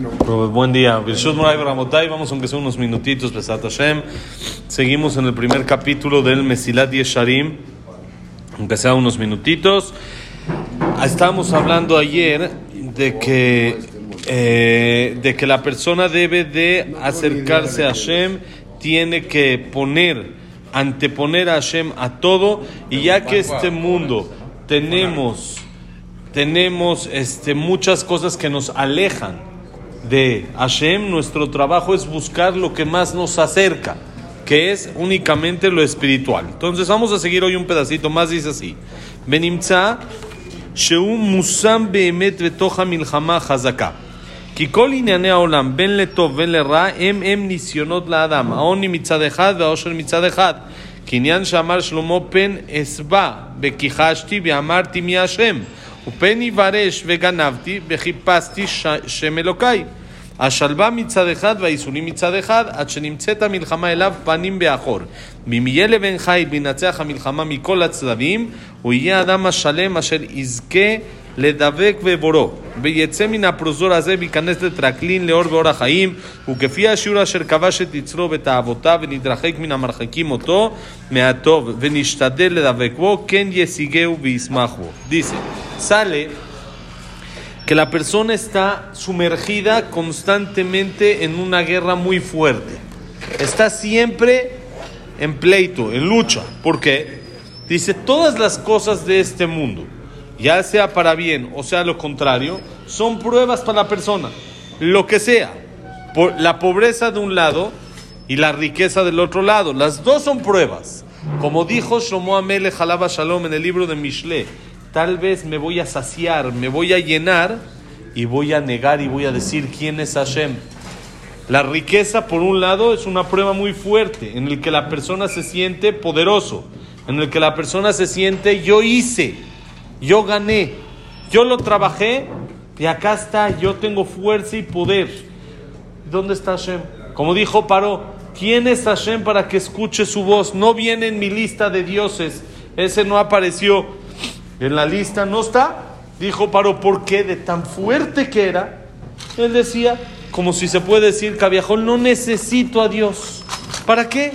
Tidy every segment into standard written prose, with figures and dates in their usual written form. Buen día. Vamos, aunque sea unos minutitos, Besat Hashem. Seguimos en el primer capítulo del Mesilat Yesharim, aunque sea unos minutitos. Estábamos hablando ayer de que la persona debe de acercarse a Hashem, tiene que anteponer a Hashem a todo, y ya que este mundo tenemos muchas cosas que nos alejan de Hashem, nuestro trabajo es buscar lo que más nos acerca, que es únicamente lo espiritual. Entonces vamos a seguir hoy un pedacito más. Dice así: Benimtza Sheu Musam Behemet Betocha Milchama Hazaka Ki Kol Inyanei Haolam Ben Letov Ben Lera Em Nisyonot LaAdam Aoni Mitzad Echad VaOsher Mitzad Echad Kinyan Shamar Shlomo Pen Esba Bekihashti Beamarti Mi Hashem ופני ורש וגנבתי וחיפשתי שם אלוקי השלווה מצד אחד והאיסונים מצד אחד עד שנמצאת המלחמה אליו פנים באחור ממיה לבן חי בנצח המלחמה מכל הצדדים הוא יהיה אדם השלם אשר יזכה לדבק בבורו ויצא מן הפרוזור הזה ויכנס לטרקלין לאור באור החיים וכפי השיעור אשר כבש את יצרו ותאוותיו ונתרחק מן המרחקים אותו מהטוב ונשתדל לדבק בו כן ישיגהו וישמח בו. דיסה sale que la persona está sumergida constantemente en una guerra muy fuerte, está siempre en pleito, en lucha, porque dice todas las cosas de este mundo, ya sea para bien o sea lo contrario, son pruebas para la persona, lo que sea, por la pobreza de un lado y la riqueza del otro lado, las dos son pruebas, como dijo Shlomo HaMelech Alaba Shalom en el libro de Mishle: tal vez me voy a saciar, me voy a llenar y voy a negar y voy a decir quién es Hashem. La riqueza, por un lado, es una prueba muy fuerte en el que la persona se siente poderoso, en el que la persona se siente yo hice, yo gané, yo lo trabajé y acá está, yo tengo fuerza y poder. ¿Dónde está Hashem? Como dijo Paro, ¿quién es Hashem para que escuche su voz? No viene en mi lista de dioses, ese no apareció. En la lista no está, dijo Paro, porque de tan fuerte que era, él decía, como si se puede decir, cabiajón, no necesito a Dios. ¿Para qué?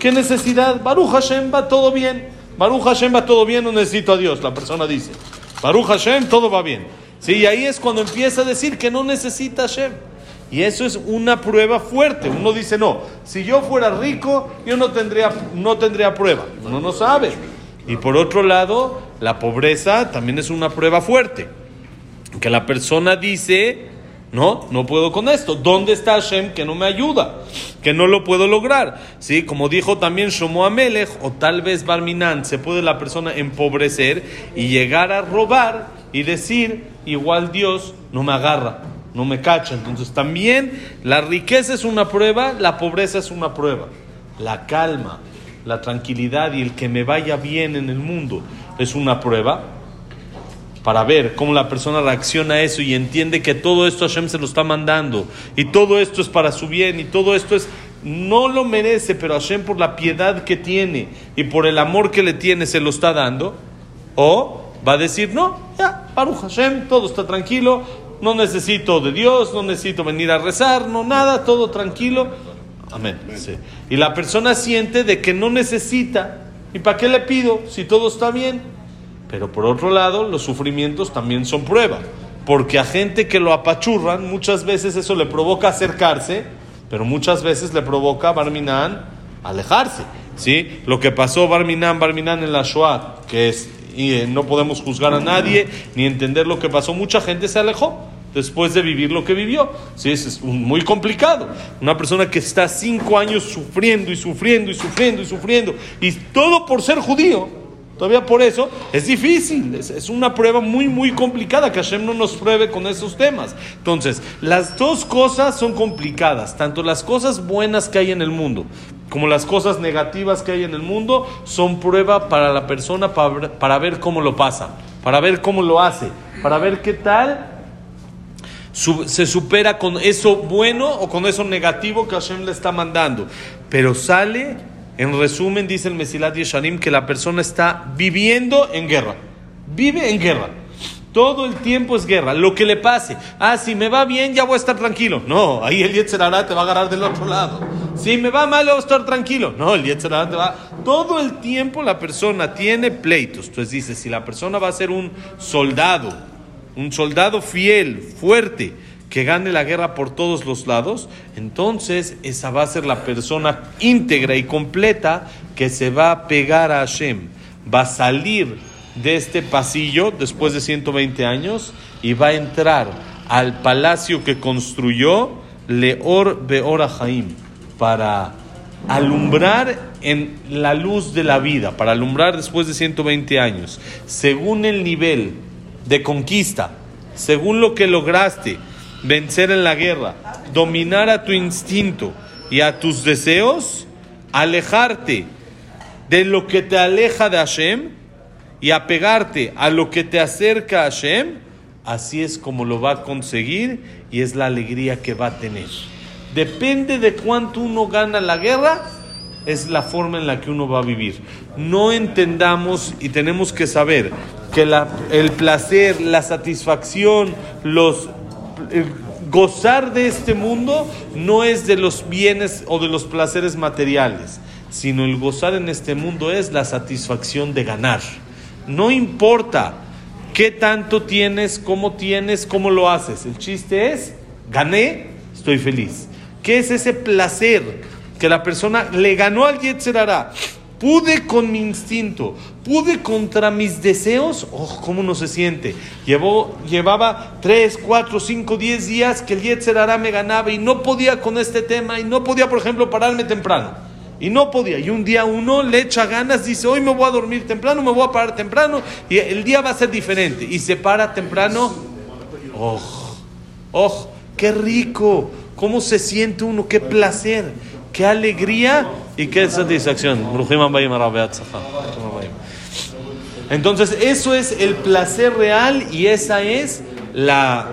¿Qué necesidad? Baruch Hashem, va todo bien. Baruch Hashem, va todo bien, no necesito a Dios, la persona dice. Baruch Hashem, todo va bien. Sí, y ahí es cuando empieza a decir que no necesita a Hashem. Y eso es una prueba fuerte. Uno dice, no, si yo fuera rico, yo no tendría prueba. Uno no sabe. Y por otro lado, la pobreza también es una prueba fuerte, que la persona dice, no puedo con esto, ¿dónde está Hashem que no me ayuda? Que no lo puedo lograr, ¿sí? Como dijo también Shlomo HaMelech, o tal vez Barminan, se puede la persona empobrecer y llegar a robar y decir, igual Dios no me agarra, no me cacha. Entonces también la riqueza es una prueba, la pobreza es una prueba, la calma, la tranquilidad y el que me vaya bien en el mundo es una prueba para ver cómo la persona reacciona a eso y entiende que todo esto Hashem se lo está mandando y todo esto es para su bien y todo esto es, no lo merece, pero Hashem por la piedad que tiene y por el amor que le tiene se lo está dando. O va a decir, no, ya, Baruch Hashem, todo está tranquilo, no necesito de Dios, no necesito venir a rezar, no nada, todo tranquilo. Amén. Sí. Y la persona siente de que no necesita, ¿y para qué le pido si todo está bien? Pero por otro lado, los sufrimientos también son prueba, porque a gente que lo apachurran, muchas veces eso le provoca acercarse, pero muchas veces le provoca a Barminan alejarse, ¿sí? Lo que pasó Barminan en la Shoah, que es, y no podemos juzgar a nadie ni entender lo que pasó, mucha gente se alejó después de vivir lo que vivió. Sí, es muy complicado. Una persona que está 5 años sufriendo, y todo por ser judío, todavía por eso, es difícil, es una prueba muy, muy complicada, que Hashem no nos pruebe con esos temas. Entonces, las dos cosas son complicadas, tanto las cosas buenas que hay en el mundo, como las cosas negativas que hay en el mundo, son prueba para la persona, para ver cómo lo pasa, para ver cómo lo hace, para ver qué tal se supera con eso bueno o con eso negativo que Hashem le está mandando. Pero sale, en resumen, dice el Mesilat Yesharim, que la persona está viviendo en guerra, vive en guerra. Todo el tiempo es guerra, lo que le pase. Ah, si me va bien, ya voy a estar tranquilo. No, ahí el Yetzer Ará te va a agarrar del otro lado. Si me va mal, voy a estar tranquilo. No, el Yetzer Ará te va... Todo el tiempo la persona tiene pleitos. Entonces dice, si la persona va a ser un soldado fiel, fuerte, que gane la guerra por todos los lados, entonces esa va a ser la persona íntegra y completa que se va a pegar a Hashem. Va a salir de este pasillo después de 120 años y va a entrar al palacio que construyó Leor Beor Achaim, para alumbrar en la luz de la vida, para alumbrar después de 120 años, según el nivel de conquista, según lo que lograste vencer en la guerra, dominar a tu instinto y a tus deseos, alejarte de lo que te aleja de Hashem y apegarte a lo que te acerca a Hashem. Así es como lo va a conseguir, y es la alegría que va a tener. Depende de cuánto uno gana la guerra, es la forma en la que uno va a vivir. No entendamos, y tenemos que saber, que el placer, la satisfacción, gozar de este mundo, no es de los bienes o de los placeres materiales, sino el gozar en este mundo es la satisfacción de ganar. No importa qué tanto tienes, cómo lo haces. El chiste es, gané, estoy feliz. ¿Qué es ese placer que la persona le ganó al Yetzer Hara? Pude con mi instinto, pude contra mis deseos. ¡Oh, cómo no se siente! Llevaba 3, 4, 5, 10 días que el Yetzer Hara me ganaba y no podía con este tema, y no podía, por ejemplo, pararme temprano. Y no podía, y un día uno le echa ganas, dice, hoy me voy a dormir temprano, me voy a parar temprano, y el día va a ser diferente, y se para temprano. ¡Oh! ¡Oh! ¡Qué rico! ¿Cómo se siente uno? ¡Qué placer! ¡Qué alegría! Y qué satisfacción. Entonces, eso es el placer real, y esa es la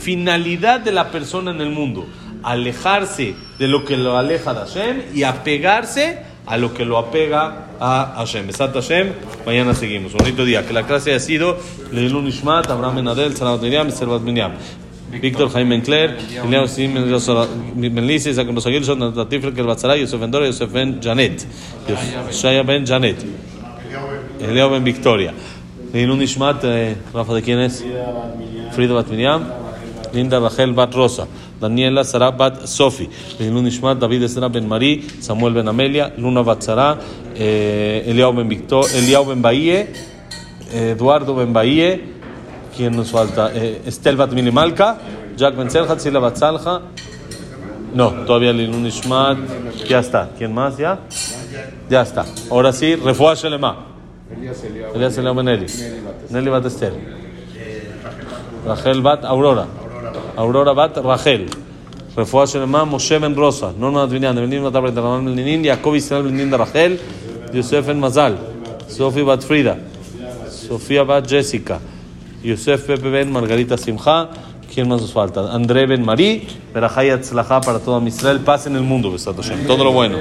finalidad de la persona en el mundo. Alejarse de lo que lo aleja de Hashem y apegarse a lo que lo apega a Hashem. Besat Hashem, mañana seguimos. Bonito día. Que la clase ha sido Leilun Ishmat, Abraham Ben Adel, Salamat Midyam, Servat Midyam, Victor Jaime Clerc, Eliao Ben Lices, Akim Rosagil, Shon Tatifel, Kerbat Saray, Yosef Endora, Yosef Ben Janet, Shaya Ben Janet, Eliao Ben Victoria, Leilun Ishmat, Rafa, ¿de quién es? Frida Bat Midyam, Linda Rachel Bat Rosa, Daniela Sara Bat Sofi, Leilun Ishmat, David Ezra Ben Marí, Samuel Ben Amelia, Luna Bat Sara, Eliao Ben Victor, Eliao Ben Bahíe, Eduardo Ben Bahíe, ¿quién nos falta? Estel Bat Milimalca, Jack Ben Serja, Sila Bat Salja, no, todavía Leilun Ishmat, ya está, ¿quién más? ¿Ya? Ya está, ahora sí, Refuá Shelema, Elías Eliao Ben Eli, Nelly Bat Estel, Rachel Bat Aurora, Aurora Bat Rachel, Refuá Shelema, Moshe Ben Rosa, Nona Advinian, Benin Bat Abret, Ramán Ben Linin, Jacob Israel Ben Linda Rachel, Yosef Ben Mazal, Sofi Bat Frida, Sofía Bat Jessica, Yosef Pepe Ben Margarita Simcha. ¿Quién más nos falta? André Ben Marí, Berajá y Atzlajá para toda Mishle, paz en el mundo, Besat Hashem, todo lo bueno.